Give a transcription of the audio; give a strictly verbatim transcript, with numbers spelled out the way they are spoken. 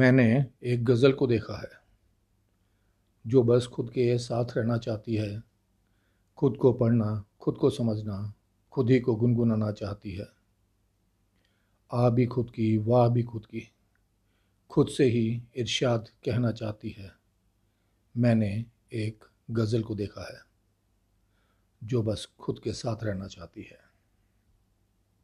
मैंने एक गज़ल को देखा है जो बस खुद के साथ रहना चाहती है, खुद को पढ़ना, खुद को समझना, खुद ही को गुनगुनाना चाहती है। आ भी खुद की, वाह भी खुद की, खुद से ही इरशाद कहना चाहती है। मैंने एक गज़ल को देखा है जो बस खुद के साथ रहना चाहती है।